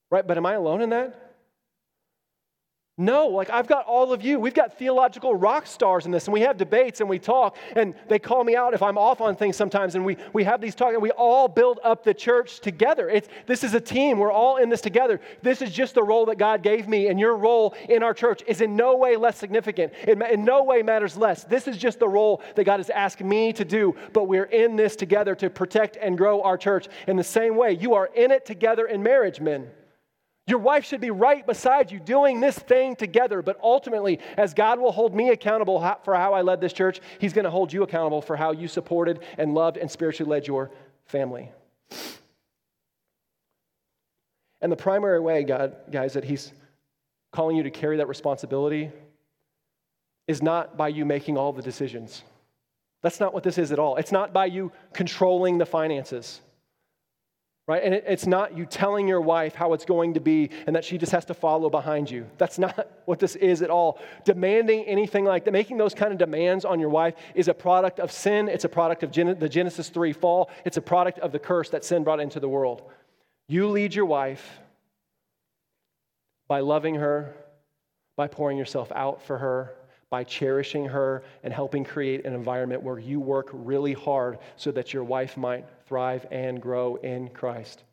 Right? But am I alone in that? No, like I've got all of you. We've got theological rock stars in this, and we have debates, and we talk, and they call me out if I'm off on things sometimes, and we, we have these talks, and we all build up the church together. It's this is a team. We're all in this together. This is just the role that God gave me, and your role in our church is in no way less significant. It in no way matters less. This is just the role that God has asked me to do, but we're in this together to protect and grow our church. In the same way, you are in it together in marriage, men. Your wife should be right beside you doing this thing together. But ultimately, as God will hold me accountable for how I led this church, he's going to hold you accountable for how you supported and loved and spiritually led your family. And the primary way, God, guys, that he's calling you to carry that responsibility is not by you making all the decisions. That's not what this is at all. It's not by you controlling the finances. Right? And it, it's not you telling your wife how it's going to be and that she just has to follow behind you. That's not what this is at all. Demanding anything like that, making those kind of demands on your wife is a product of sin. It's a product of Gen- the Genesis three fall. It's a product of the curse that sin brought into the world. You lead your wife by loving her, by pouring yourself out for her, by cherishing her and helping create an environment where you work really hard so that your wife might thrive and grow in Christ.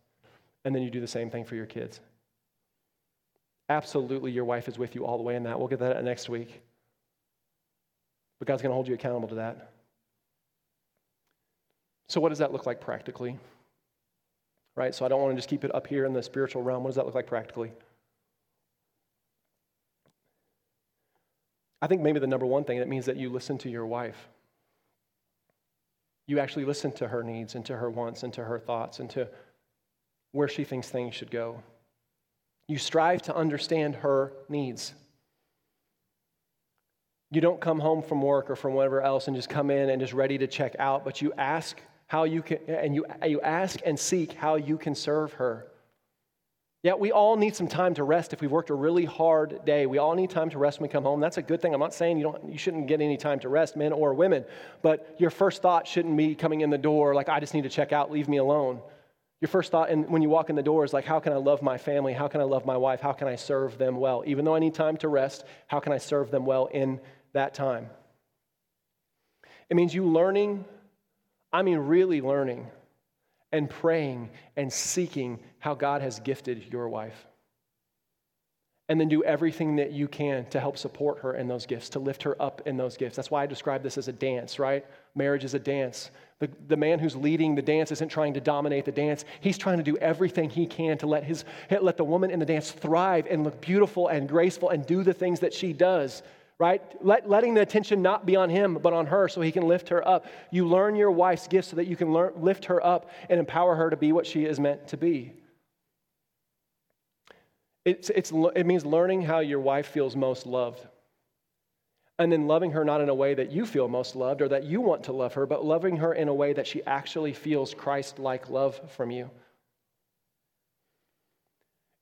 And then you do the same thing for your kids. absolutely your wife is with you all the way in that. We'll get that next week. But God's going to hold you accountable to that. So what does that look like practically? Right? So I don't want to just keep it up here in the spiritual realm. What does that look like practically? I think maybe the number one thing, it means that you listen to your wife. You actually listen to her needs and to her wants and to her thoughts and to where she thinks things should go. You strive to understand her needs. You don't come home from work or from whatever else and just come in and just ready to check out, but you ask how you can, and you you ask and seek how you can serve her. Yeah, we all need some time to rest if we've worked a really hard day. We all need time to rest when we come home. That's a good thing. I'm not saying you don't you shouldn't get any time to rest, men or women, but your first thought shouldn't be coming in the door like, I just need to check out, leave me alone. Your first thought in, when you walk in the door is like, how can I love my family? How can I love my wife? How can I serve them well? Even though I need time to rest, how can I serve them well in that time? It means you learning, I mean really learning, and praying and seeking how God has gifted your wife. And then do everything that you can to help support her in those gifts, to lift her up in those gifts. That's why I describe this as a dance, right? Marriage is a dance. The, the man who's leading the dance isn't trying to dominate the dance. He's trying to do everything he can to let his let the woman in the dance thrive and look beautiful and graceful and do the things that she does. Right? Let, letting the attention not be on him, but on her so he can lift her up. You learn your wife's gifts so that you can learn, lift her up and empower her to be what she is meant to be. It's, it's, it means learning how your wife feels most loved. And then loving her not in a way that you feel most loved or that you want to love her, but loving her in a way that she actually feels Christ-like love from you.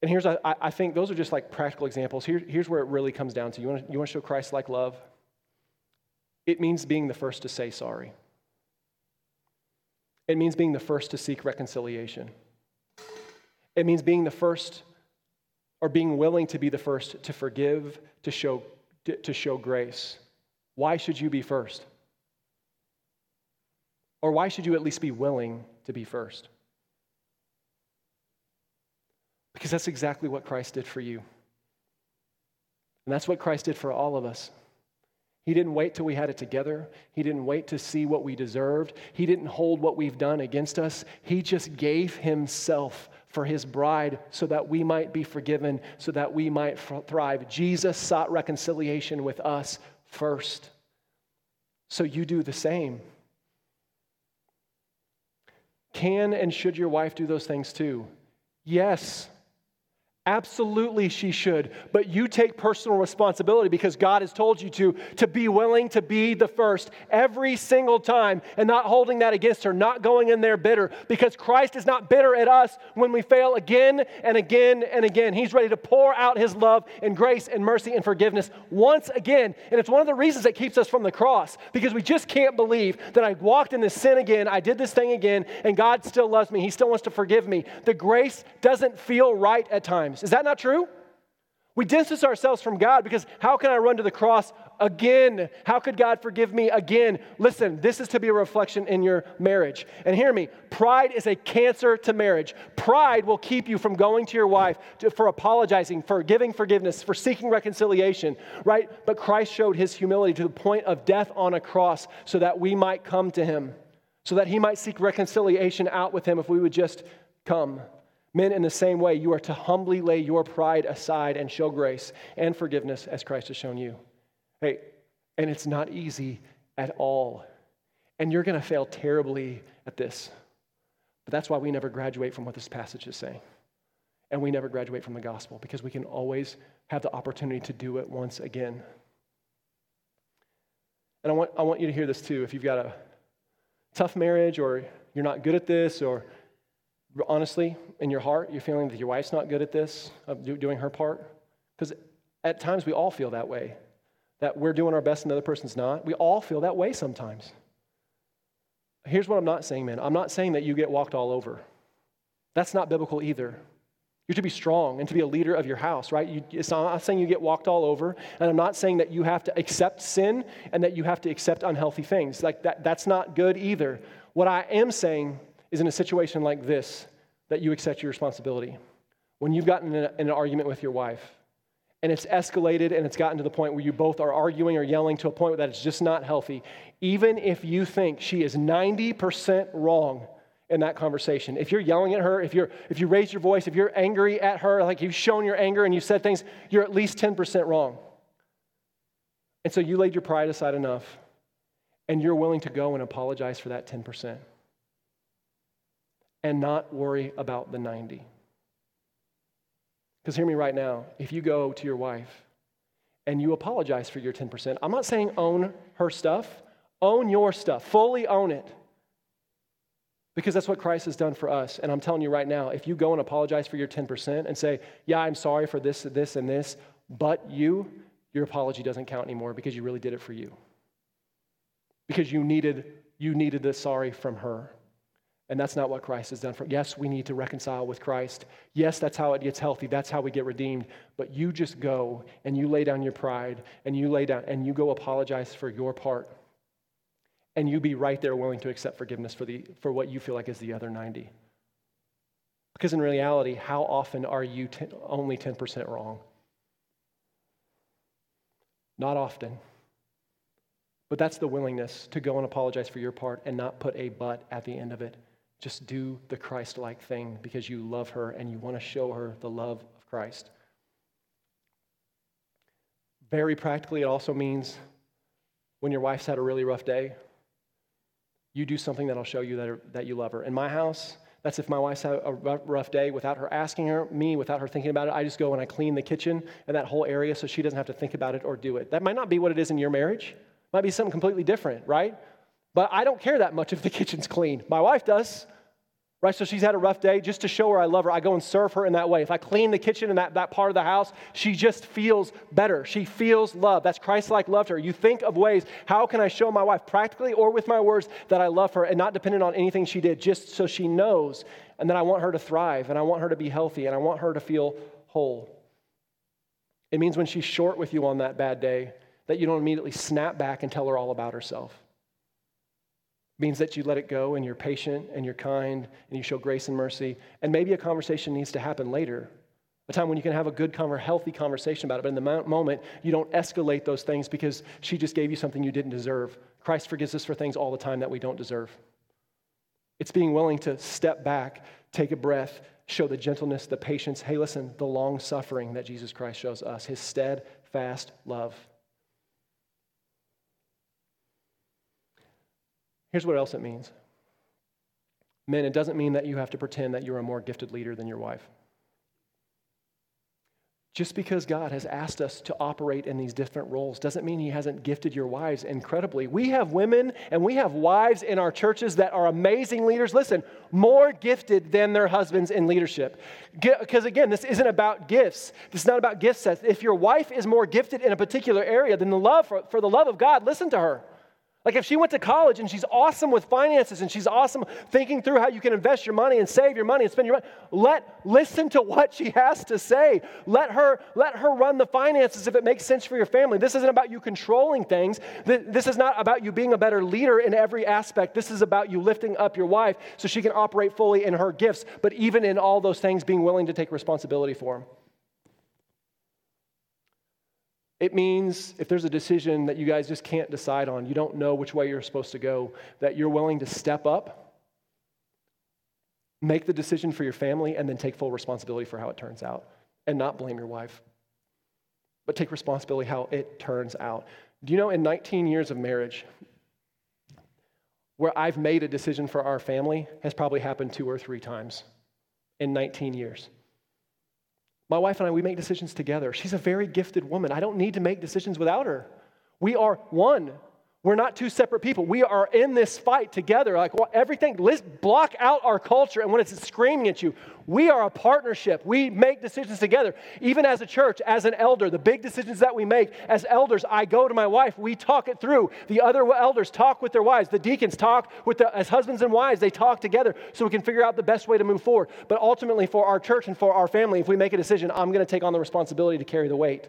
And here's, I, I think those are just like practical examples. Here, here's where it really comes down to. You want to, you want to show Christ-like love? It means being the first to say sorry. It means being the first to seek reconciliation. It means being the first, or being willing to be the first to forgive, to show, to, to show grace. Why should you be first? Or why should you at least be willing to be first? Because that's exactly what Christ did for you. And that's what Christ did for all of us. He didn't wait till we had it together. He didn't wait to see what we deserved. He didn't hold what we've done against us. He just gave himself for his bride so that we might be forgiven, so that we might thrive. Jesus sought reconciliation with us first. So you do the same. Can and should your wife do those things too? Yes. Absolutely she should, but you take personal responsibility because God has told you to, to be willing to be the first every single time and not holding that against her, not going in there bitter, because Christ is not bitter at us when we fail again and again and again. He's ready to pour out his love and grace and mercy and forgiveness once again, and it's one of the reasons that keeps us from the cross, because we just can't believe that I walked in this sin again, I did this thing again, and God still loves me. He still wants to forgive me. The grace doesn't feel right at times. Is that not true? We distance ourselves from God because how can I run to the cross again? How could God forgive me again? Listen, this is to be a reflection in your marriage. And hear me, pride is a cancer to marriage. Pride will keep you from going to your wife to, for apologizing, for giving forgiveness, for seeking reconciliation, right? But Christ showed his humility to the point of death on a cross so that we might come to him, so that he might seek reconciliation out with him if we would just come. Men, in the same way, you are to humbly lay your pride aside and show grace and forgiveness as Christ has shown you. Hey, and it's not easy at all. And you're going to fail terribly at this. But that's why we never graduate from what this passage is saying. And we never graduate from the gospel, because we can always have the opportunity to do it once again. And I want I want you to hear this too. If you've got a tough marriage, or you're not good at this, or honestly, in your heart, you're feeling that your wife's not good at this, of doing her part. Because at times we all feel that way, that we're doing our best and the other person's not. We all feel that way sometimes. Here's what I'm not saying, man. I'm not saying that you get walked all over. That's not biblical either. You're to be strong and to be a leader of your house, right? You, it's not, I'm not saying you get walked all over, and I'm not saying that you have to accept sin and that you have to accept unhealthy things. Like that, that's not good either. What I am saying is, in a situation like this, that you accept your responsibility. When you've gotten in, a, in an argument with your wife, and it's escalated and it's gotten to the point where you both are arguing or yelling to a point that it's just not healthy, even if you think she is ninety percent wrong in that conversation, if you're yelling at her, if you're if you raise your voice, if you're angry at her, like you've shown your anger and you've said things, you're at least ten percent wrong. And so you laid your pride aside enough, and you're willing to go and apologize for that ten percent and not worry about the ninety. Because hear me right now, if you go to your wife and you apologize for your ten percent, I'm not saying own her stuff, own your stuff, fully own it. Because that's what Christ has done for us. And I'm telling you right now, if you go and apologize for your ten percent and say, yeah, I'm sorry for this, this, and this, but you, your apology doesn't count anymore because you really did it for you. Because you needed you needed the sorry from her. And that's not what Christ has done for us. Yes, we need to reconcile with Christ. Yes, that's how it gets healthy. That's how we get redeemed. But you just go and you lay down your pride and you lay down and you go apologize for your part. And you be right there willing to accept forgiveness for the for what you feel like is the other ninety. Because in reality, how often are you ten, only ten percent wrong? Not often. But that's the willingness to go and apologize for your part and not put a but at the end of it. Just do the Christ-like thing because you love her and you want to show her the love of Christ. Very practically, it also means when your wife's had a really rough day, you do something that'll show you that, that you love her. In my house, that's if my wife's had a rough day without her asking her, me, without her thinking about it, I just go and I clean the kitchen and that whole area so she doesn't have to think about it or do it. That might not be what it is in your marriage. Might be something completely different, right? But I don't care that much if the kitchen's clean. My wife does, right? So she's had a rough day. Just to show her I love her, I go and serve her in that way. If I clean the kitchen in that, that part of the house, she just feels better. She feels love. That's Christ-like love to her. You think of ways, how can I show my wife practically or with my words that I love her and not dependent on anything she did, just so she knows and that I want her to thrive and I want her to be healthy and I want her to feel whole. It means when she's short with you on that bad day, that you don't immediately snap back and tell her all about herself. It means that you let it go and you're patient and you're kind and you show grace and mercy. And maybe a conversation needs to happen later, a time when you can have a good, healthy conversation about it. But in the moment, you don't escalate those things because she just gave you something you didn't deserve. Christ forgives us for things all the time that we don't deserve. It's being willing to step back, take a breath, show the gentleness, the patience. Hey, listen, the long suffering that Jesus Christ shows us, his steadfast love. Here's what else it means. Men, it doesn't mean that you have to pretend that you're a more gifted leader than your wife. Just because God has asked us to operate in these different roles doesn't mean he hasn't gifted your wives incredibly. We have women and we have wives in our churches that are amazing leaders. Listen, more gifted than their husbands in leadership. Because again, this isn't about gifts. This is not about gift sets. If your wife is more gifted in a particular area, then the love for, for the love of God, listen to her. Like if she went to college and she's awesome with finances and she's awesome thinking through how you can invest your money and save your money and spend your money, let listen to what she has to say. Let her let her run the finances if it makes sense for your family. This isn't about you controlling things. This is not about you being a better leader in every aspect. This is about you lifting up your wife so she can operate fully in her gifts, but even in all those things, being willing to take responsibility for them. It means if there's a decision that you guys just can't decide on, you don't know which way you're supposed to go, that you're willing to step up, make the decision for your family, and then take full responsibility for how it turns out and not blame your wife, but take responsibility how it turns out. Do you know in nineteen years of marriage, where I've made a decision for our family has probably happened two or three times in nineteen years. My wife and I, we make decisions together. She's a very gifted woman. I don't need to make decisions without her. We are one. We're not two separate people. We are in this fight together. Like well, everything, let's block out our culture and when it's screaming at you. We are a partnership. We make decisions together. Even as a church, as an elder, the big decisions that we make as elders, I go to my wife. We talk it through. The other elders talk with their wives. The deacons talk with the, as husbands and wives, they talk together so we can figure out the best way to move forward. But ultimately for our church and for our family, if we make a decision, I'm going to take on the responsibility to carry the weight.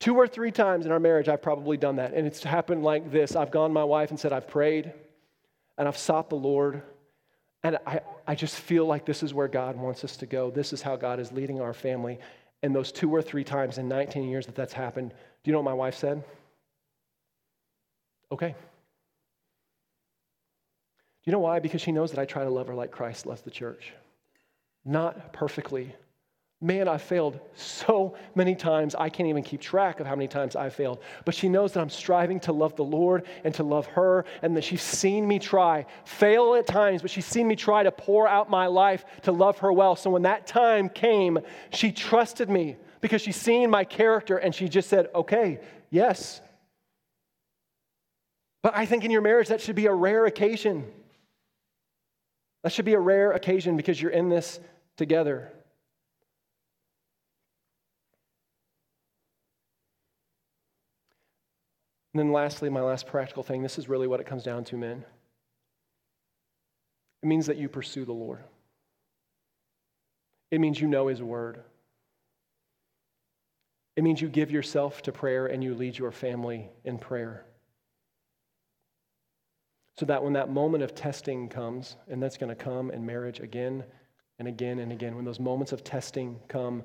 Two or three times in our marriage, I've probably done that. And it's happened like this. I've gone to my wife and said, I've prayed and I've sought the Lord. And I, I just feel like this is where God wants us to go. This is how God is leading our family. And those two or three times in nineteen years that that's happened, do you know what my wife said? Okay. Do you know why? Because she knows that I try to love her like Christ loves the church. Not perfectly. Man, I failed so many times. I can't even keep track of how many times I failed. But she knows that I'm striving to love the Lord and to love her, and that she's seen me try, fail at times, but she's seen me try to pour out my life to love her well. So when that time came, she trusted me because she's seen my character, and she just said, okay, yes. But I think in your marriage, that should be a rare occasion. That should be a rare occasion because you're in this together. And then lastly, my last practical thing, this is really what it comes down to, men. It means that you pursue the Lord. It means you know His word. It means you give yourself to prayer and you lead your family in prayer. So that when that moment of testing comes, and that's going to come in marriage again and again and again, when those moments of testing come,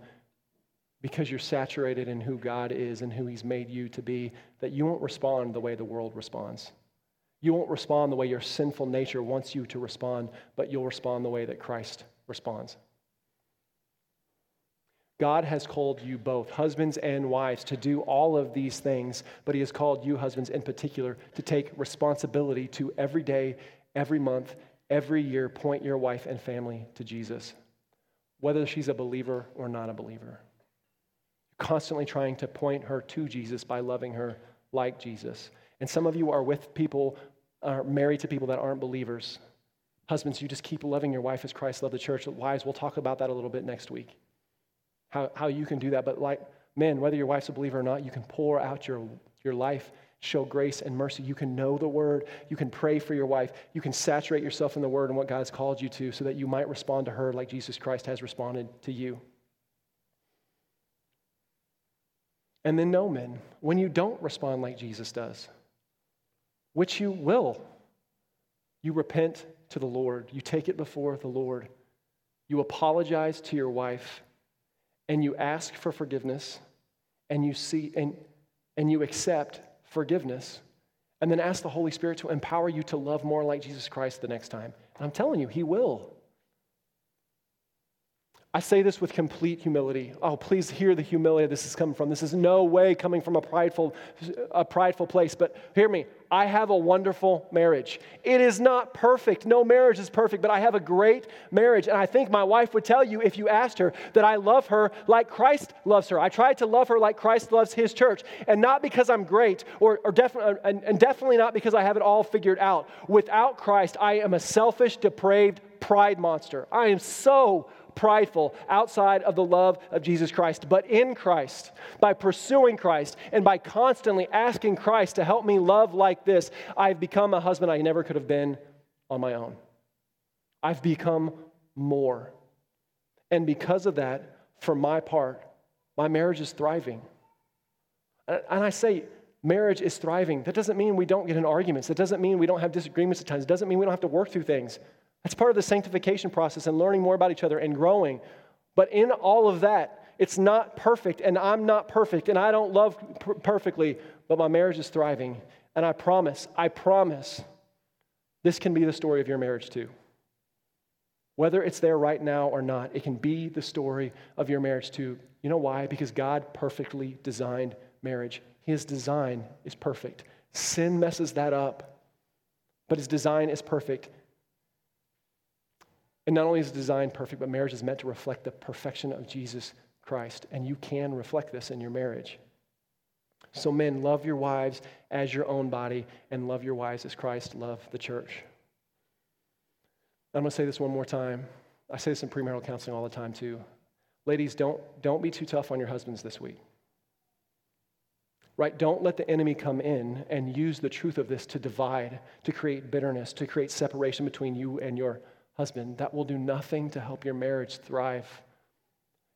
because you're saturated in who God is and who He's made you to be, that you won't respond the way the world responds. You won't respond the way your sinful nature wants you to respond, but you'll respond the way that Christ responds. God has called you both, husbands and wives, to do all of these things, but He has called you, husbands in particular, to take responsibility to every day, every month, every year, point your wife and family to Jesus, whether she's a believer or not a believer. Constantly trying to point her to Jesus by loving her like Jesus. And some of you are with people, are married to people that aren't believers. Husbands, you just keep loving your wife as Christ loved the church. Wives, we'll talk about that a little bit next week. How how you can do that. But like men, whether your wife's a believer or not, you can pour out your, your life, show grace and mercy. You can know the word. You can pray for your wife. You can saturate yourself in the word and what God's called you to so that you might respond to her like Jesus Christ has responded to you. And then no, men, when you don't respond like Jesus does, which you will, you repent to the Lord. You take it before the Lord. You apologize to your wife, and you ask for forgiveness, and you see and and you accept forgiveness, and then ask the Holy Spirit to empower you to love more like Jesus Christ the next time. And I'm telling you, He will. I say this with complete humility. Oh, please hear the humility this is coming from. This is no way coming from a prideful, a prideful place, but hear me. I have a wonderful marriage. It is not perfect. No marriage is perfect, but I have a great marriage. And I think my wife would tell you, if you asked her, that I love her like Christ loves her. I try to love her like Christ loves His church. And not because I'm great, or, or definitely, and, and definitely not because I have it all figured out. Without Christ, I am a selfish, depraved pride monster. I am so prideful outside of the love of Jesus Christ, but in Christ, by pursuing Christ and by constantly asking Christ to help me love like this, I've become a husband I never could have been on my own. I've become more. And because of that, for my part, my marriage is thriving. And I say marriage is thriving. That doesn't mean we don't get in arguments. That doesn't mean we don't have disagreements at times. It doesn't mean we don't have to work through things. That's part of the sanctification process and learning more about each other and growing. But in all of that, it's not perfect, and I'm not perfect, and I don't love per- perfectly, but my marriage is thriving. And I promise, I promise, this can be the story of your marriage too. Whether it's there right now or not, it can be the story of your marriage too. You know why? Because God perfectly designed marriage. His design is perfect. Sin messes that up, but His design is perfect. And not only is design perfect, but marriage is meant to reflect the perfection of Jesus Christ. And you can reflect this in your marriage. So men, love your wives as your own body, and love your wives as Christ loved the church. I'm going to say this one more time. I say this in premarital counseling all the time too. Ladies, don't, don't be too tough on your husbands this week. Right? Don't let the enemy come in and use the truth of this to divide, to create bitterness, to create separation between you and your husband. That will do nothing to help your marriage thrive.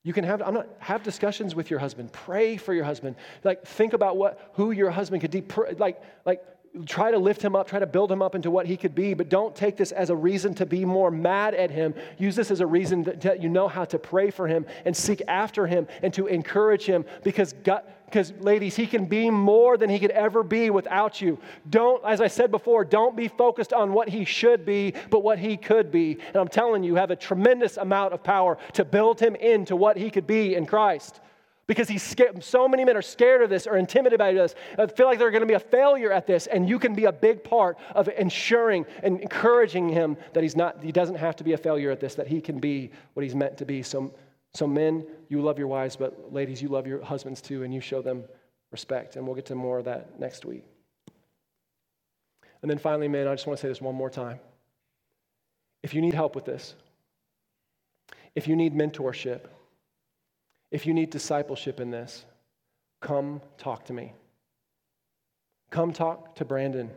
You can have I'm not have discussions with your husband. Pray for your husband. Like think about what who your husband could de- like like try to lift him up, try to build him up into what he could be, but don't take this as a reason to be more mad at him. Use this as a reason that you know how to pray for him and seek after him and to encourage him, because God, because ladies, he can be more than he could ever be without you. Don't, as I said before, don't be focused on what he should be, but what he could be. And I'm telling you, you have a tremendous amount of power to build him into what he could be in Christ. Because he's scared. So many men are scared of this or intimidated by this. I feel like they're going to be a failure at this, and you can be a big part of ensuring and encouraging him that he's not. He doesn't have to be a failure at this, that he can be what he's meant to be. So, so men, you love your wives, but ladies, you love your husbands too, and you show them respect. And we'll get to more of that next week. And then finally, men, I just want to say this one more time. If you need help with this, if you need mentorship, if you need discipleship in this, come talk to me. Come talk to Brandon.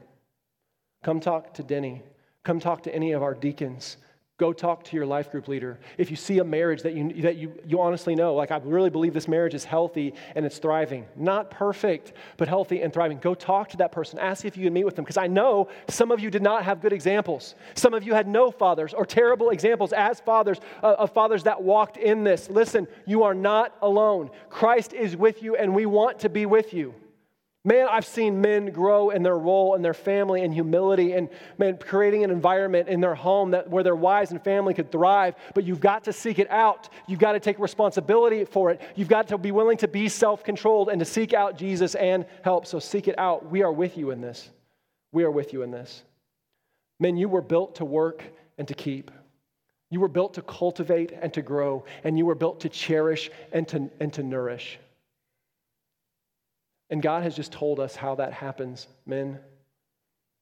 Come talk to Denny. Come talk to any of our deacons. Go talk to your life group leader. If you see a marriage that you that you you honestly know, like, I really believe this marriage is healthy and it's thriving. Not perfect, but healthy and thriving. Go talk to that person. Ask if you can meet with them, because I know some of you did not have good examples. Some of you had no fathers or terrible examples as fathers uh, of fathers that walked in this. Listen, you are not alone. Christ is with you, and we want to be with you. Man, I've seen men grow in their role and their family and humility and, man, creating an environment in their home that where their wives and family could thrive, but you've got to seek it out. You've got to take responsibility for it. You've got to be willing to be self-controlled and to seek out Jesus and help. So seek it out. We are with you in this. We are with you in this. Men, you were built to work and to keep. You were built to cultivate and to grow, and you were built to cherish and to, and to nourish. And God has just told us how that happens. Men,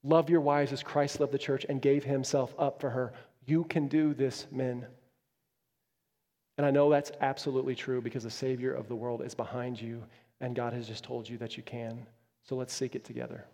love your wives as Christ loved the church and gave himself up for her. You can do this, men. And I know that's absolutely true, because the Savior of the world is behind you, and God has just told you that you can. So let's seek it together.